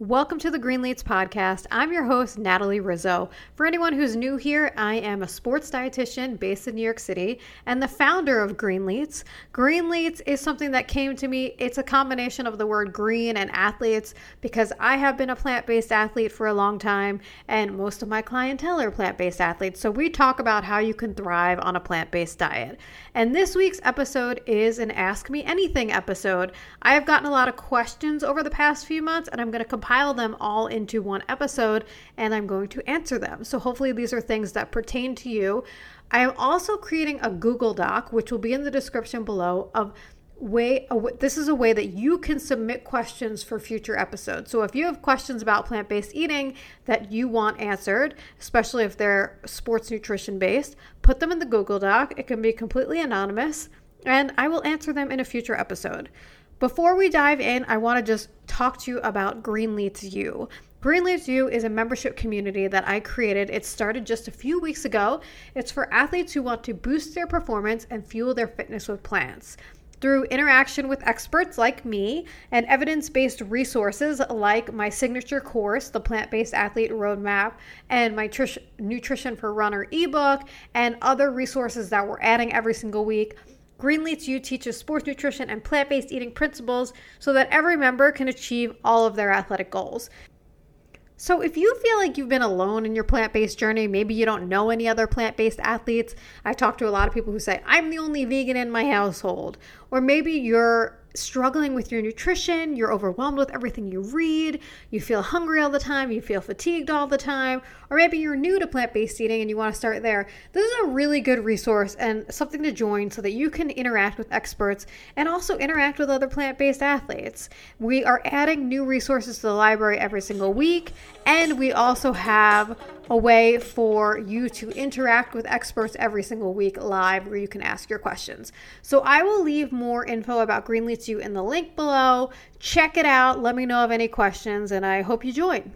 Welcome to the Green Leads podcast. I'm your host, Natalie Rizzo. For anyone who's new here, I am a sports dietitian based in New York City and the founder of Green Leads. Green Leads is something that came to me. It's a combination of the word green and athletes because I have been a plant-based athlete for a long time and most of my clientele are plant-based athletes. So we talk about how you can thrive on a plant-based diet. And this week's episode is an Ask Me Anything episode. I have gotten a lot of questions over the past few months and I'm going to compile them all into one episode and I'm going to answer them. So hopefully these are things that pertain to you. I am also creating a Google Doc, which will be in the description below, of this is a way that you can submit questions for future episodes. So if you have questions about plant-based eating that you want answered, especially if they're sports nutrition based, put them in the Google Doc. It can be completely anonymous and I will answer them in a future episode. Before we dive in, I want to just talk to you about Green Leads U. Green Leads U is a membership community that I created. It started just a few weeks ago. It's for athletes who want to boost their performance and fuel their fitness with plants. Through interaction with experts like me and evidence-based resources like my signature course, the Plant-Based Athlete Roadmap, and my Nutrition for Runner ebook, and other resources that we're adding every single week, Green Leads U teaches sports nutrition and plant-based eating principles so that every member can achieve all of their athletic goals. So if you feel like you've been alone in your plant-based journey, maybe you don't know any other plant-based athletes. I talk to a lot of people who say, I'm the only vegan in my household. Or maybe you're struggling with your nutrition, you're overwhelmed with everything you read, you feel hungry all the time, you feel fatigued all the time, or maybe you're new to plant-based eating and you want to start there. This is a really good resource and something to join so that you can interact with experts and also interact with other plant-based athletes. We are adding new resources to the library every single week, and we also have a way for you to interact with experts every single week live where you can ask your questions. So I will leave more info about Green Leads U in the link below. Check it out. Let me know of any questions and I hope you join.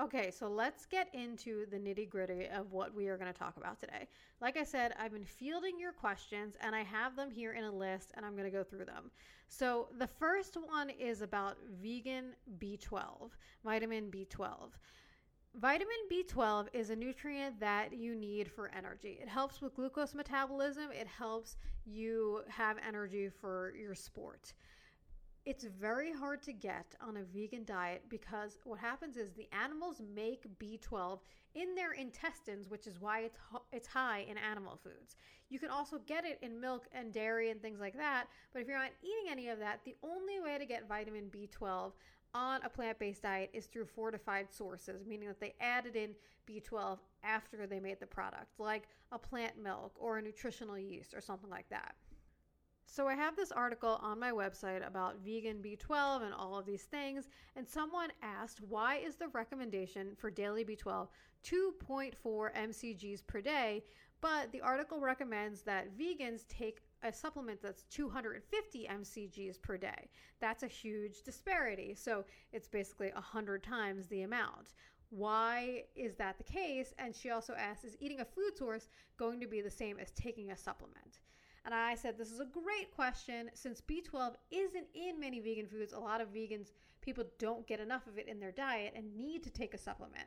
Okay, so let's get into the nitty-gritty of what we are going to talk about today. Like I said, I've been fielding your questions and I have them here in a list and I'm going to go through them. So the first one is about vegan B12, vitamin B12. Vitamin B12 is a nutrient that you need for energy. It helps with glucose metabolism. It helps you have energy for your sport. It's very hard to get on a vegan diet because what happens is the animals make B12 in their intestines, which is why it's high in animal foods. You can also get it in milk and dairy and things like that, but if you're not eating any of that, the only way to get vitamin B12 on a plant-based diet is through fortified sources, meaning that they added in B12 after they made the product, like a plant milk or a nutritional yeast or something like that. So I have this article on my website about vegan B12 and all of these things, and someone asked, why is the recommendation for daily B12 2.4 mcgs per day, but the article recommends that vegans take a supplement that's 250 mcgs per day? That's a huge disparity. So it's basically 100 times the amount. Why is that the case? And she also asks, is eating a food source going to be the same as taking a supplement? And I said, this is a great question. Since B12 isn't in many vegan foods, a lot of vegans, people don't get enough of it in their diet and need to take a supplement.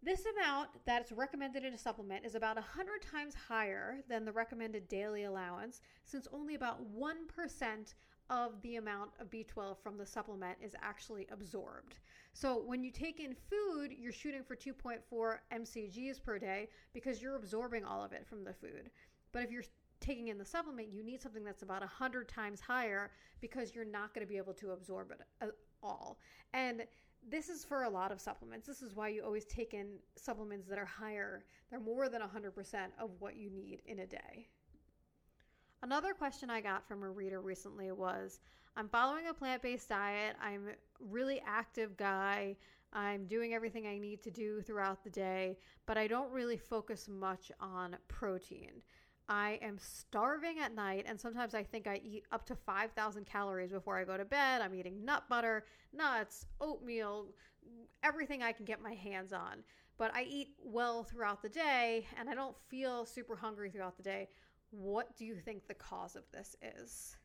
This amount that's recommended in a supplement is about 100 times higher than the recommended daily allowance, since only about 1% of the amount of B12 from the supplement is actually absorbed. So when you take in food, you're shooting for 2.4 mcgs per day because you're absorbing all of it from the food. But if you're taking in the supplement, you need something that's about 100 times higher because you're not going to be able to absorb it at all. And this is for a lot of supplements. This is why you always take in supplements that are higher. They're more than 100% of what you need in a day. Another question I got from a reader recently was, I'm following a plant-based diet. I'm a really active guy. I'm doing everything I need to do throughout the day, but I don't really focus much on protein. I am starving at night, and sometimes I think I eat up to 5,000 calories before I go to bed. I'm eating nut butter, nuts, oatmeal, everything I can get my hands on. But I eat well throughout the day, and I don't feel super hungry throughout the day. what do you think the cause of this is?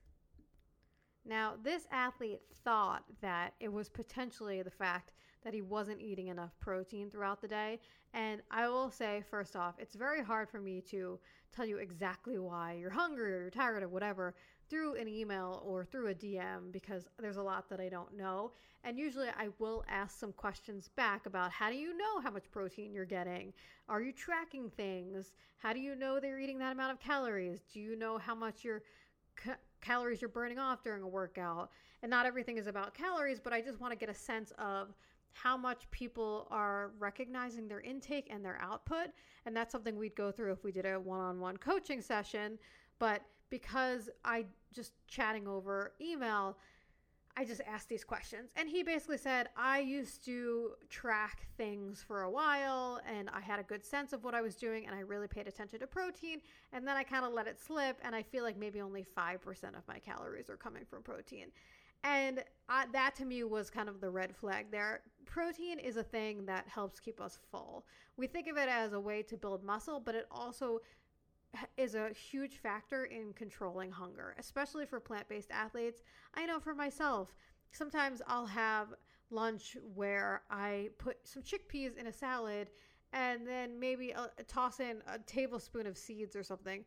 Now, this athlete thought that it was potentially the fact that he wasn't eating enough protein throughout the day. And I will say, first off, it's very hard for me to tell you exactly why you're hungry or you're tired or whatever through an email or through a DM, because there's a lot that I don't know. And usually I will ask some questions back about, how do you know how much protein you're getting? Are you tracking things? How do you know they're eating that amount of calories? Do you know how much you're calories you're burning off during a workout? And not everything is about calories, but I just want to get a sense of how much people are recognizing their intake and their output. And that's something we'd go through if we did a one-on-one coaching session. But because I just chatting over email, I just asked these questions. And he basically said, I used to track things for a while and I had a good sense of what I was doing and I really paid attention to protein. And then I kind of let it slip and I feel like maybe only 5% of my calories are coming from protein. And that to me was kind of the red flag there. Protein is a thing that helps keep us full. We think of it as a way to build muscle, but it also is a huge factor in controlling hunger, especially for plant-based athletes. I know for myself, sometimes I'll have lunch where I put some chickpeas in a salad and then maybe toss in a tablespoon of seeds or something.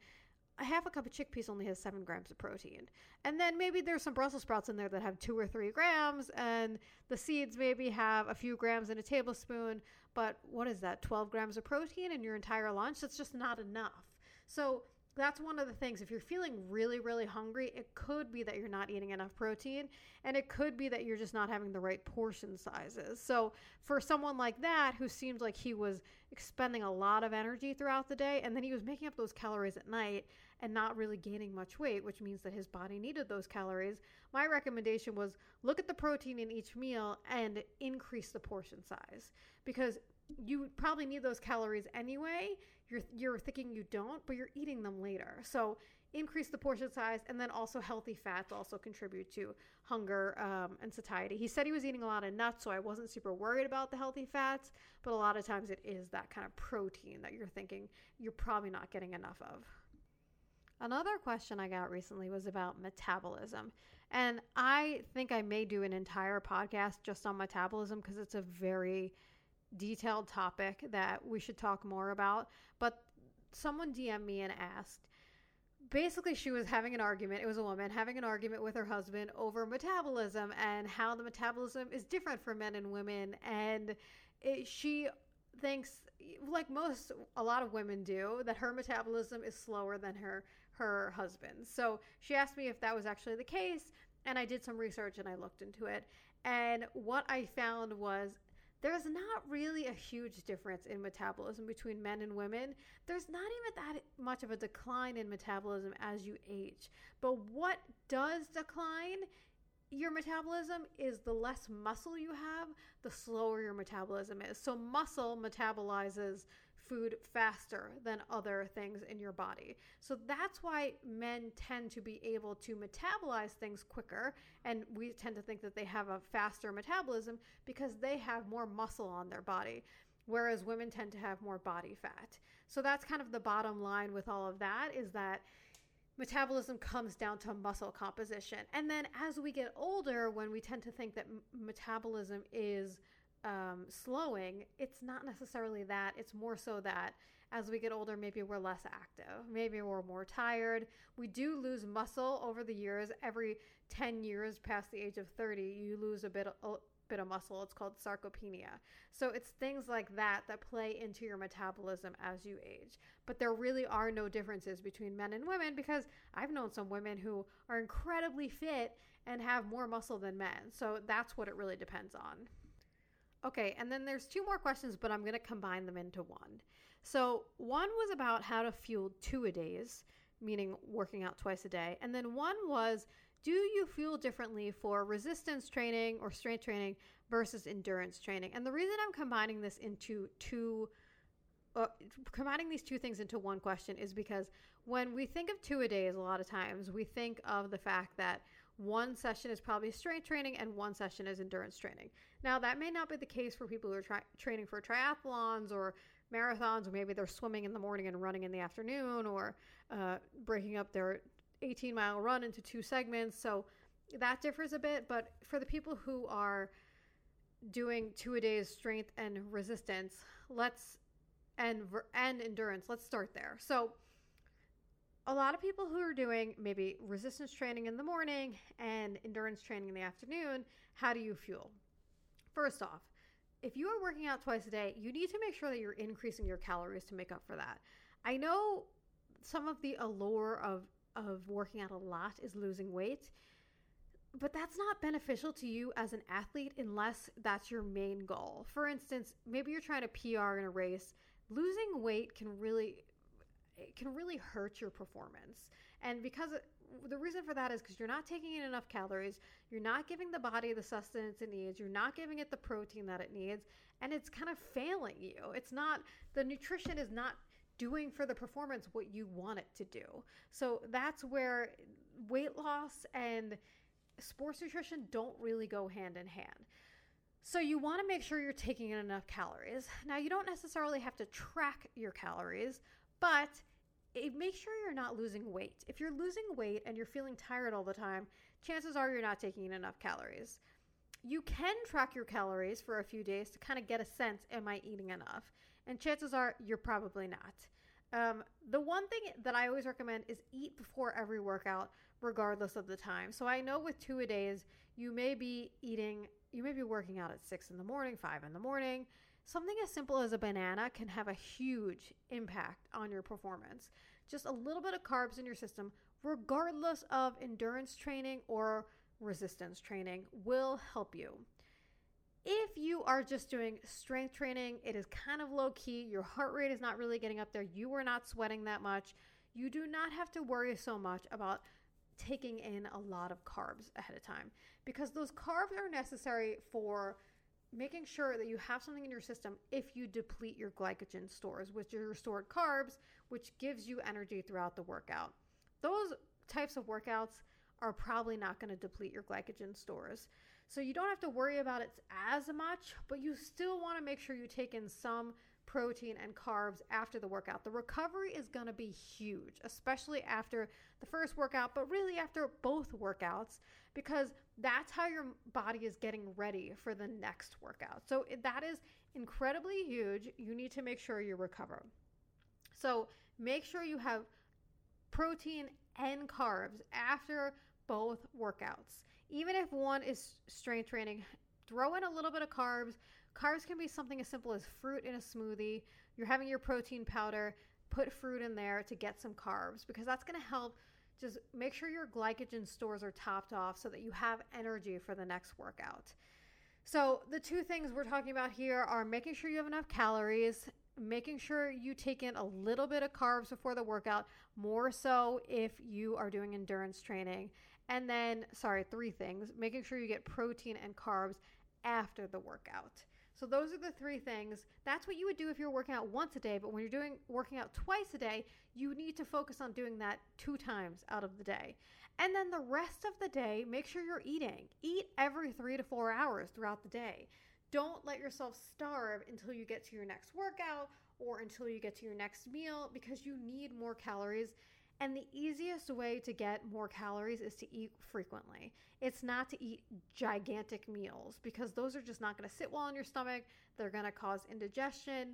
A half a cup of chickpeas only has 7 grams of protein. And then maybe there's some Brussels sprouts in there that have 2 or 3 grams, and the seeds maybe have a few grams in a tablespoon. But what is that, 12 grams of protein in your entire lunch? That's just not enough. So that's one of the things. If you're feeling really, really hungry, it could be that you're not eating enough protein, and it could be that you're just not having the right portion sizes. So for someone like that, who seemed like he was expending a lot of energy throughout the day, and then he was making up those calories at night and not really gaining much weight, which means that his body needed those calories, my recommendation was look at the protein in each meal and increase the portion size, because you probably need those calories anyway. You're thinking you don't, but you're eating them later. So increase the portion size, and then also healthy fats also contribute to hunger and satiety. He said he was eating a lot of nuts, so I wasn't super worried about the healthy fats, but a lot of times it is that kind of protein that you're thinking you're probably not getting enough of. Another question I got recently was about metabolism. And I think I may do an entire podcast just on metabolism, because it's a very detailed topic that we should talk more about. But someone DM'd me and asked, basically she was having an argument, it was a woman having an argument with her husband over metabolism and how the metabolism is different for men and women. And she thinks, like a lot of women do, that her metabolism is slower than her husband's. So she asked me if that was actually the case, and I did some research and I looked into it. And what I found was, there's not really a huge difference in metabolism between men and women. There's not even that much of a decline in metabolism as you age. But what does decline your metabolism is the less muscle you have, the slower your metabolism is. So muscle metabolizes food faster than other things in your body. So that's why men tend to be able to metabolize things quicker, and we tend to think that they have a faster metabolism because they have more muscle on their body, whereas women tend to have more body fat. So that's kind of the bottom line with all of that, is that metabolism comes down to muscle composition. And then as we get older, when we tend to think that metabolism is slowing, it's not necessarily that. It's more so that as we get older, maybe we're less active, maybe we're more tired. We do lose muscle over the years. Every 10 years past the age of 30, you lose a bit of muscle. It's called sarcopenia. So it's things like that that play into your metabolism as you age. But there really are no differences between men and women, because I've known some women who are incredibly fit and have more muscle than men. So that's what it really depends on. Okay, and then there's 2 more questions, but I'm going to combine them into one. So one was about how to fuel 2-a-days, meaning working out twice a day. And then one was, do you fuel differently for resistance training or strength training versus endurance training? And the reason I'm combining this into combining these 2 things into one question is because when we think of 2-a-days, a lot of times we think of the fact that one session is probably strength training and one session is endurance training. Now, that may not be the case for people who are training for triathlons or marathons, or maybe they're swimming in the morning and running in the afternoon, or breaking up their 18-mile run into two segments. So that differs a bit. But for the people who are doing two-a-days strength and resistance, and endurance, let's start there. So a lot of people who are doing maybe resistance training in the morning and endurance training in the afternoon, how do you fuel? First off, if you are working out twice a day, you need to make sure that you're increasing your calories to make up for that. I know some of the allure of working out a lot is losing weight, but that's not beneficial to you as an athlete unless that's your main goal. For instance, maybe you're trying to PR in a race. Losing weight can really hurt your performance. And because the reason for that is because you're not taking in enough calories, you're not giving the body the sustenance it needs, you're not giving it the protein that it needs, and it's kind of failing you. It's not, the nutrition is not doing for the performance what you want it to do. So that's where weight loss and sports nutrition don't really go hand in hand. So you want to make sure you're taking in enough calories. Now, you don't necessarily have to track your calories, but make sure you're not losing weight. If you're losing weight and you're feeling tired all the time, chances are you're not taking in enough calories. You can track your calories for a few days to kind of get a sense, am I eating enough? And chances are you're probably not. The one thing that I always recommend is eat before every workout, regardless of the time. So I know with two-a-days, you may be working out at 6 a.m, 5 a.m. Something as simple as a banana can have a huge impact on your performance. Just a little bit of carbs in your system, regardless of endurance training or resistance training, will help you. If you are just doing strength training, it is kind of low key. Your heart rate is not really getting up there. You are not sweating that much. You do not have to worry so much about taking in a lot of carbs ahead of time, because those carbs are necessary for making sure that you have something in your system if you deplete your glycogen stores, which are your stored carbs, which gives you energy throughout the workout. Those types of workouts are probably not going to deplete your glycogen stores. So you don't have to worry about it as much, but you still want to make sure you take in some protein and carbs after the workout. The recovery is going to be huge, especially after the first workout, but really after both workouts, because that's how your body is getting ready for the next workout. So that is incredibly huge. You need to make sure you recover. So make sure you have protein and carbs after both workouts. Even if one is strength training, throw in a little bit of carbs. Carbs can be something as simple as fruit in a smoothie. You're having your protein powder, put fruit in there to get some carbs, because that's going to help just make sure your glycogen stores are topped off so that you have energy for the next workout. So the two things we're talking about here are making sure you have enough calories, making sure you take in a little bit of carbs before the workout, more so if you are doing endurance training. And then, three things, making sure you get protein and carbs after the workout. So those are the three things. That's what you would do if you're working out once a day, but when you're working out twice a day, you need to focus on doing that 2 times out of the day. And then the rest of the day, make sure you're eating. Eat every 3 to 4 hours throughout the day. Don't let yourself starve until you get to your next workout or until you get to your next meal, because you need more calories. And the easiest way to get more calories is to eat frequently. It's not to eat gigantic meals, because those are just not going to sit well in your stomach. They're going to cause indigestion,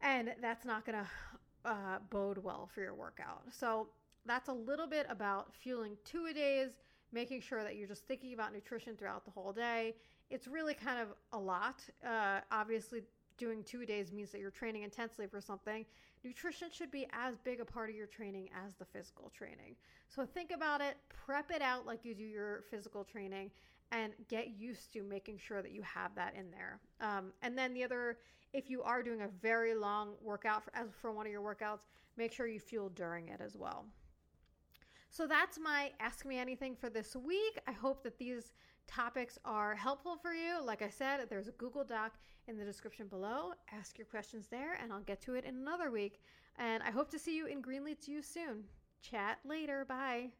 and that's not going to bode well for your workout. So that's a little bit about fueling two-a-days, making sure that you're just thinking about nutrition throughout the whole day. It's really kind of a lot. Obviously, doing two-a-days means that you're training intensely for something. Nutrition should be as big a part of your training as the physical training. So think about it, prep it out like you do your physical training, and get used to making sure that you have that in there. And then the other, if you are doing a very long workout for one of your workouts, make sure you fuel during it as well. So that's my Ask Me Anything for this week. I hope that these topics are helpful for you. Like I said, there's a Google Doc in the description below. Ask your questions there, and I'll get to it in another week. And I hope to see you in Green Leads U soon. Chat later. Bye.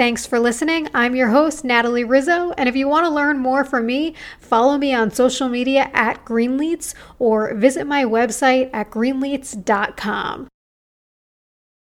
Thanks for listening. I'm your host, Natalie Rizzo, and if you want to learn more from me, follow me on social media at Green Leads or visit my website at greenleads.com.